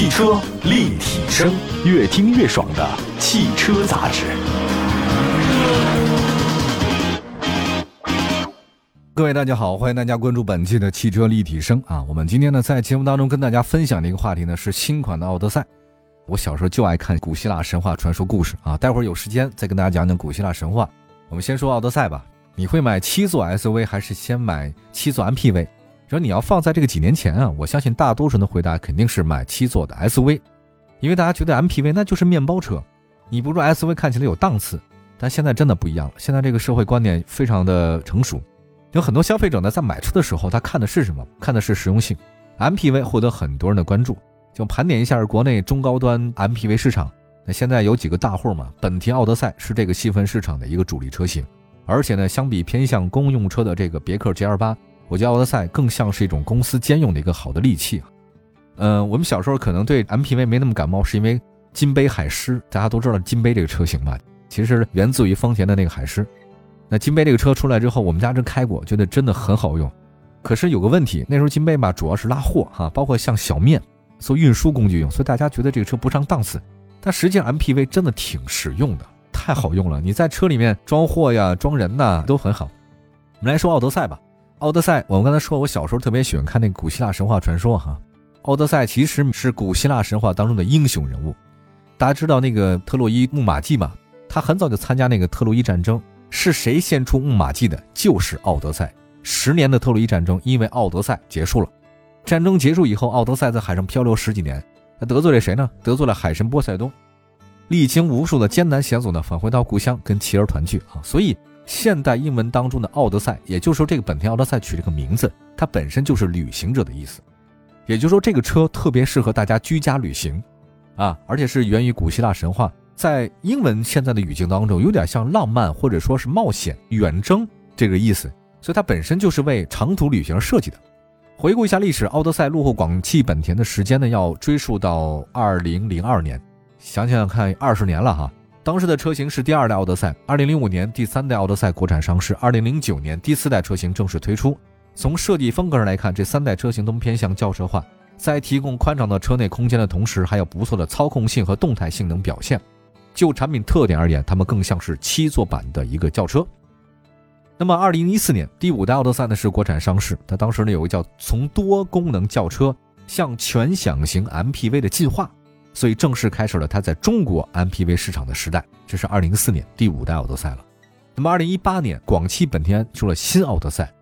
汽车立体声，越听越爽的汽车杂志。各位大家好，欢迎大家关注本期的汽车立体声啊！我们今天呢在节目当中跟大家分享的一个话题呢是新款的奥德赛。我小时候就爱看古希腊神话传说故事啊，待会儿有时间再跟大家讲讲古希腊神话。我们先说奥德赛吧，你会买七座 SUV 还是先买七座 MPV？然后你要放在这个几年前啊，我相信大多数人的回答肯定是买七座的 SUV， 因为大家觉得 MPV 那就是面包车，你不如 SUV 看起来有档次。但现在真的不一样了，现在这个社会观念非常的成熟，有很多消费者呢在买车的时候他看的是什么？看的是实用性。 MPV 获得很多人的关注，就盘点一下国内中高端 MPV 市场，那现在有几个大户嘛，本田奥德赛是这个细分市场的一个主力车型，而且呢相比偏向公用车的这个别克 G28，我觉得奥德赛更像是一种公司兼用的一个好的利器。我们小时候可能对 MPV 没那么感冒，是因为金杯海狮，大家都知道金杯这个车型吧，其实源自于丰田的那个海狮。那金杯这个车出来之后，我们家真开过，觉得真的很好用。可是有个问题，那时候金杯吧主要是拉货啊，包括像小面做运输工具用，所以大家觉得这个车不上档次。但实际上 MPV 真的挺实用的，太好用了，你在车里面装货呀装人呐都很好。我们来说奥德赛吧。奥德赛，我们刚才说我小时候特别喜欢看那个古希腊神话传说哈。奥德赛其实是古希腊神话当中的英雄人物，大家知道那个特洛伊木马计嘛，他很早就参加那个特洛伊战争，是谁先出木马计的？就是奥德赛。10年的特洛伊战争因为奥德赛结束了，战争结束以后，奥德赛在海上漂流10几年，他得罪了谁呢？得罪了海神波塞冬，历经无数的艰难险阻呢，返回到故乡跟妻儿团聚啊。所以现代英文当中的奥德赛，也就是说这个本田奥德赛取这个名字，它本身就是旅行者的意思，也就是说这个车特别适合大家居家旅行啊，而且是源于古希腊神话，在英文现在的语境当中有点像浪漫或者说是冒险远征这个意思，所以它本身就是为长途旅行而设计的。回顾一下历史，奥德赛落户广汽本田的时间呢要追溯到2002年，想想看20年了哈。当时的车型是第2代奥德赛，2005年第3代奥德赛国产上市，2009年第4代车型正式推出。从设计风格上来看，这3代车型都偏向轿车化，在提供宽敞的车内空间的同时，还有不错的操控性和动态性能表现。就产品特点而言，它们更像是7座版的一个轿车。那么2014年第5代奥德赛呢是国产上市，它当时呢有个叫从多功能轿车向全享型 MPV 的进化，所以正式开始了它在中国 MPV 市场的时代，这是2014年第5代奥德赛了。那么2018年广汽本田出了新奥德赛，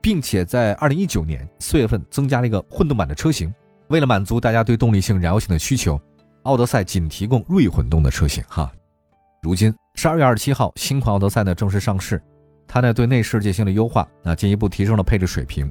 并且在2019年4月份增加了一个混动版的车型，为了满足大家对动力性燃油性的需求，奥德赛仅提供锐混动的车型哈。如今12月27号新款奥德赛呢正式上市，它呢对内饰进行了优化，那进一步提升了配置水平。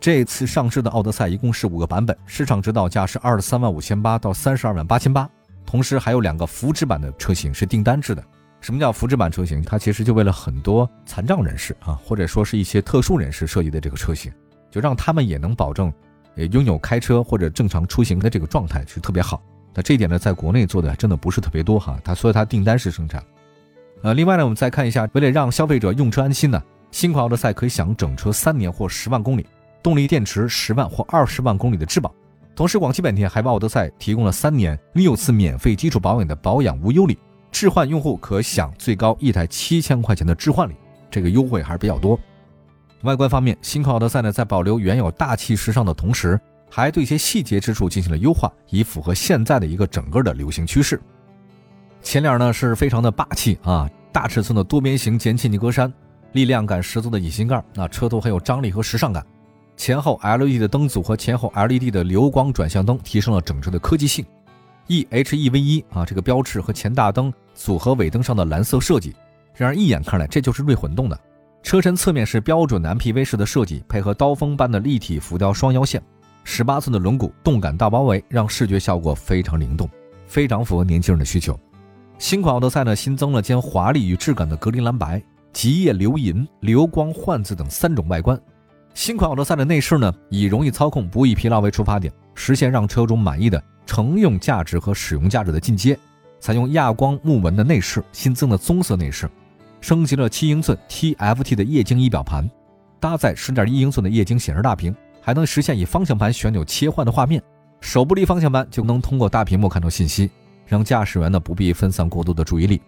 这次上市的奥德赛一共是5个版本，市场指导价是23.58万到32.88万，同时还有2个扶持版的车型是订单制的。什么叫扶持版车型？它其实就为了很多残障人士啊，或者说是一些特殊人士设计的这个车型，就让他们也能保证拥有开车或者正常出行的这个状态是特别好。那这一点呢，在国内做的真的不是特别多哈，它所以它订单式生产。另外呢，我们再看一下，为了让消费者用车安心呢，新款奥德赛可以享整车3年或10万公里。动力电池10万或20万公里的质保，同时广汽本田还为奥德赛提供了3年6次免费基础保养的保养无忧礼，置换用户可享最高1台7000块钱的置换礼，这个优惠还是比较多。外观方面，新款奥德赛呢在保留原有大气时尚的同时，还对一些细节之处进行了优化，以符合现在的一个整个的流行趋势。前脸呢是非常的霸气啊，大尺寸的多边形节气尼格栅，力量感十足的引擎盖，那车头很有张力和时尚感。前后 LED 的灯组和前后 LED 的流光转向灯提升了整车的科技性。 EHEV1 啊，这个标志和前大灯组合尾灯上的蓝色设计，然而一眼看来这就是锐混动的。车身侧面是标准的 MPV 式的设计，配合刀锋般的立体浮雕双腰线，18寸的轮毂，动感大包围，让视觉效果非常灵动，非常符合年轻人的需求。新款奥德赛呢新增了兼华丽与质感的格林蓝白、极夜流银、流光幻紫等3种外观。新款奥德赛的内饰呢，以容易操控、不易疲劳为出发点，实现让车主满意的乘用价值和使用价值的进阶。采用亚光木纹的内饰，新增的棕色内饰，升级了7英寸 TFT 的液晶仪表盘，搭载10.1英寸的液晶显示大屏，还能实现以方向盘旋钮切换的画面。手不离方向盘就能通过大屏幕看到信息，让驾驶员呢不必分散过度的注意力。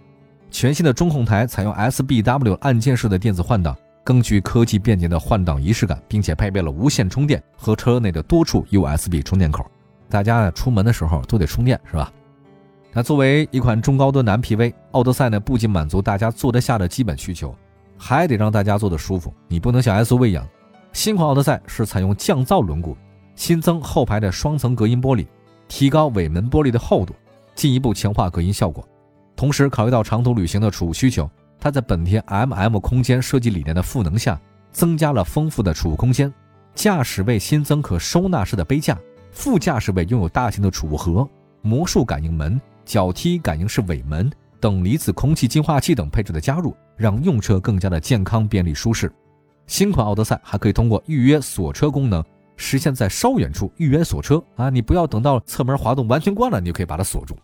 全新的中控台采用 SBW 按键式的电子换挡，更具科技便捷的换挡仪式感，并且配备了无线充电和车内的多处 USB 充电口。大家呢出门的时候都得充电，是吧？那作为一款中高端的 MPV， 奥德赛呢不仅满足大家坐得下的基本需求，还得让大家坐得舒服，你不能像 SUV 一样。新款奥德赛是采用降噪轮毂，新增后排的双层隔音玻璃，提高尾门玻璃的厚度，进一步强化隔音效果。同时考虑到长途旅行的储物需求，它在本田 MM 空间设计理念的赋能下，增加了丰富的储物空间。驾驶位新增可收纳式的杯架，副驾驶位拥有大型的储物盒、魔术感应门、脚踢感应式尾门、等离子空气净化器等配置的加入，让用车更加的健康、便利、舒适。新款奥德赛还可以通过预约锁车功能，实现在稍远处预约锁车啊！你不要等到侧门滑动完全关了，你就可以把它锁住。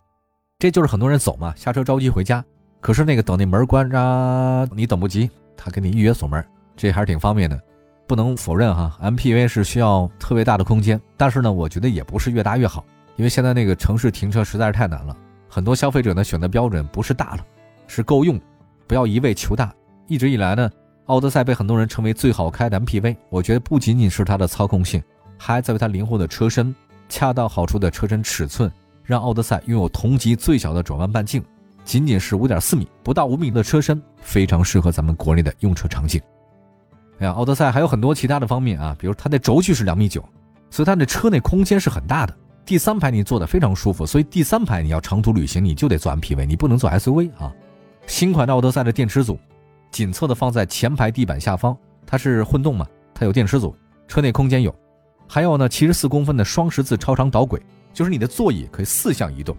这就是很多人走嘛，下车着急回家，可是等那门关啊，你等不及，他给你预约锁门，这还是挺方便的。不能否认哈 ，MPV 是需要特别大的空间，但是呢，我觉得也不是越大越好，因为现在那个城市停车实在是太难了。很多消费者呢选的标准不是大了，是够用，不要一味求大。一直以来呢，奥德赛被很多人称为最好开的 MPV， 我觉得不仅仅是它的操控性，还在于它灵活的车身，恰到好处的车身尺寸，让奥德赛拥有同级最小的转弯半径，仅仅是 5.4 米，不到5米的车身，非常适合咱们国内的用车场景。奥德赛还有很多其他的方面啊，比如它的轴距是2.9米，所以它的车内空间是很大的。第三排你坐得非常舒服，所以第三排你要长途旅行你就得坐 MPV， 你不能坐 SUV 啊。新款的奥德赛的电池组紧凑的放在前排地板下方，它是混动嘛，它有电池组，车内空间有。还有呢74公分的双十字超长导轨，就是你的座椅可以四项移动，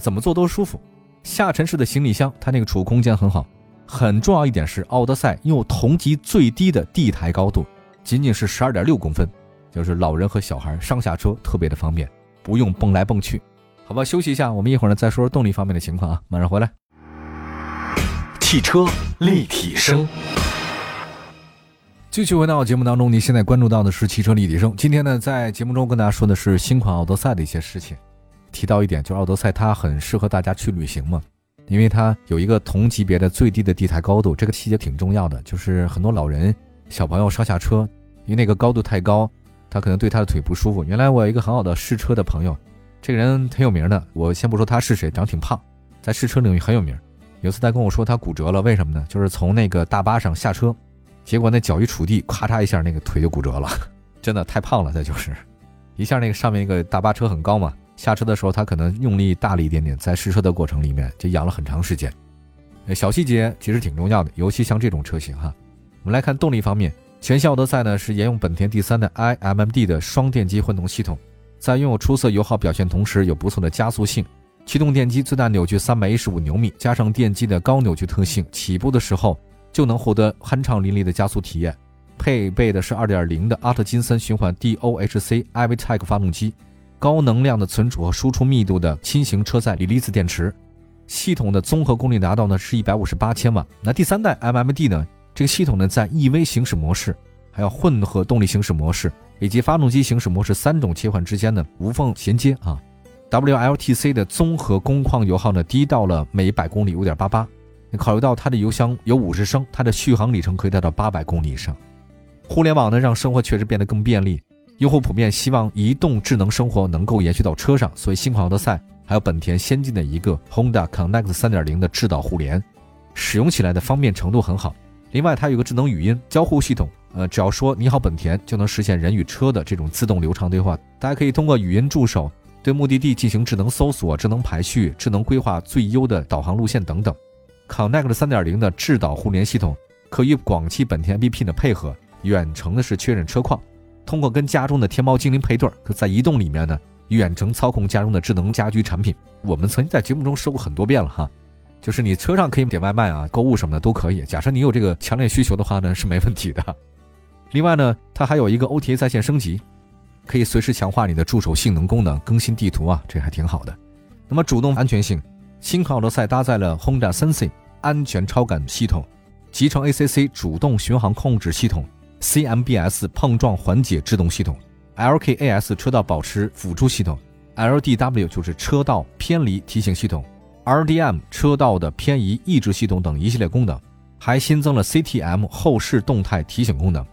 怎么坐都舒服。下沉式的行李箱，它那个储物空间很好。很重要一点是奥德赛拥有同级最低的地台高度，仅仅是 12.6 公分，就是老人和小孩上下车特别的方便，不用蹦来蹦去。好吧，休息一下，我们一会儿呢再说说动力方面的情况啊，马上回来。汽车立体声，继续回到节目当中。你现在关注到的是汽车立体声。今天呢，在节目中跟大家说的是新款奥德赛的一些事情。提到一点，就是奥德赛它很适合大家去旅行嘛，因为它有一个同级别的最低的地台高度，这个细节挺重要的。就是很多老人、小朋友上下车，因为那个高度太高，他可能对他的腿不舒服。原来我有一个很好的试车的朋友，这个人挺有名的，我先不说他是谁，长挺胖，在试车领域很有名。有次他跟我说他骨折了，为什么呢？就是从那个大巴上下车，结果那脚一触地，咔嚓一下，那个腿就骨折了，真的太胖了。他就是一下那个上面一个大巴车很高嘛，下车的时候他可能用力大了一点点，在试车的过程里面就养了很长时间。小细节其实挺重要的，尤其像这种车型哈。我们来看动力方面，全新奥德赛呢是沿用本田第三的 i-MMD 的双电机混动系统，在拥有出色油耗表现同时，有不错的加速性。驱动电机最大扭矩315牛米，加上电机的高扭矩特性，起步的时候就能获得酣畅淋漓的加速体验。配备的是 2.0 的阿特金森循环 DOHC I-VTEC 发动机，高能量的存储和输出密度的新型车载锂离子电池。系统的综合功率达到呢是158千瓦。那第三代 MMD 呢，这个系统呢在 EV 行驶模式，还有混合动力行驶模式以及发动机行驶模式三种切换之间呢无缝衔接啊。WLTC 的综合工况油耗呢低到了每100公里 5.88， 考虑到它的油箱有50升，它的续航里程可以达到800公里以上。互联网呢让生活确实变得更便利，用户普遍希望移动智能生活能够延续到车上，所以新款奥德赛还有本田先进的一个 Honda Connect 3.0 的智导互联，使用起来的方便程度很好。另外它有个智能语音交互系统，只要说你好本田，就能实现人与车的这种自动流畅对话。大家可以通过语音助手对目的地进行智能搜索、智能排序、智能规划最优的导航路线等等。 Connect 3.0 的智导互联系统可与广汽本田 APP 的配合，远程的是确认车况，通过跟家中的天猫精灵配对，可在移动里面呢远程操控家中的智能家居产品。我们曾经在节目中说过很多遍了哈，就是你车上可以点外卖啊、购物什么的都可以，假设你有这个强烈需求的话呢是没问题的。另外呢它还有一个 OTA 在线升级，可以随时强化你的助手性能功能，更新地图啊，这还挺好的。那么主动安全性，新款奥德赛搭载了 Honda Sensing 安全超感系统，集成 ACC 主动巡航控制系统， CMBS 碰撞缓解制动系统， LKAS 车道保持辅助系统， LDW 就是车道偏离提醒系统， RDM 车道的偏移抑制系统等一系列功能，还新增了 CTM 后视动态提醒功能，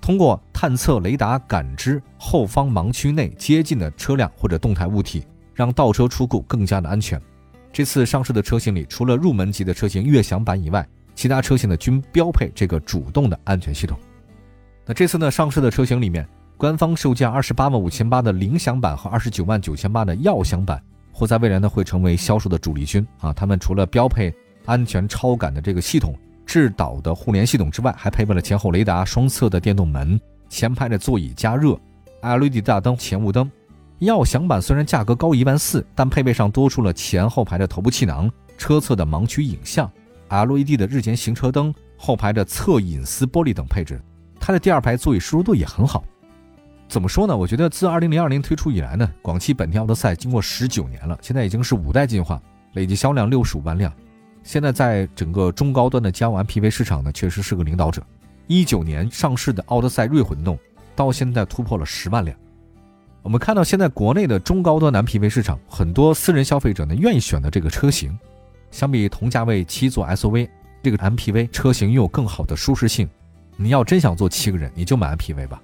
通过探测雷达感知后方盲区内接近的车辆或者动态物体，让倒车出库更加的安全。这次上市的车型里，除了入门级的车型悦享版以外，其他车型呢均标配这个主动的安全系统。那这次呢上市的车型里面，官方售价285800的领享版和299800的耀享版，或在未来呢会成为销售的主力军啊。他们除了标配安全超感的这个系统、智导的互联系统之外，还配备了前后雷达、双侧的电动门、前排的座椅加热、LED 大灯、前雾灯。耀享版虽然价格高14000，但配备上多出了前后排的头部气囊、车侧的盲区影像、LED 的日间行车灯、后排的侧隐私玻璃等配置。它的第二排座椅湿润度也很好。怎么说呢，我觉得自2002年推出以来呢，广汽本田奥德赛经过19年了，现在已经是5代进化，累计销量65万辆，现在在整个中高端的家用 MPV 市场呢，确实是个领导者。19年上市的奥德赛锐混动到现在突破了10万辆。我们看到现在国内的中高端 MPV 市场，很多私人消费者呢愿意选择这个车型，相比同价位7座 SUV， 这个 MPV 车型拥有更好的舒适性。你要真想坐7个人，你就买 MPV 吧。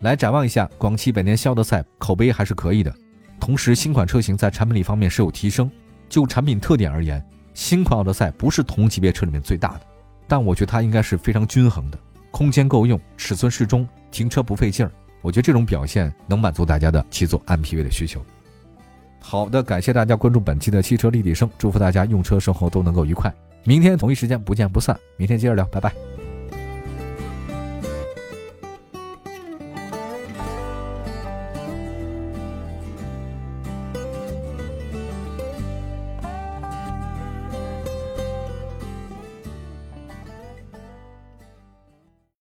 来展望一下广汽本田新奥德赛，口碑还是可以的，同时新款车型在产品力方面是有提升。就产品特点而言，新款奥德赛不是同级别车里面最大的，但我觉得它应该是非常均衡的，空间够用，尺寸适中，停车不费劲儿。我觉得这种表现能满足大家的7座 MPV 的需求。好的，感谢大家关注本期的汽车立体声，祝福大家用车生活都能够愉快。明天同一时间不见不散，明天接着聊，拜拜。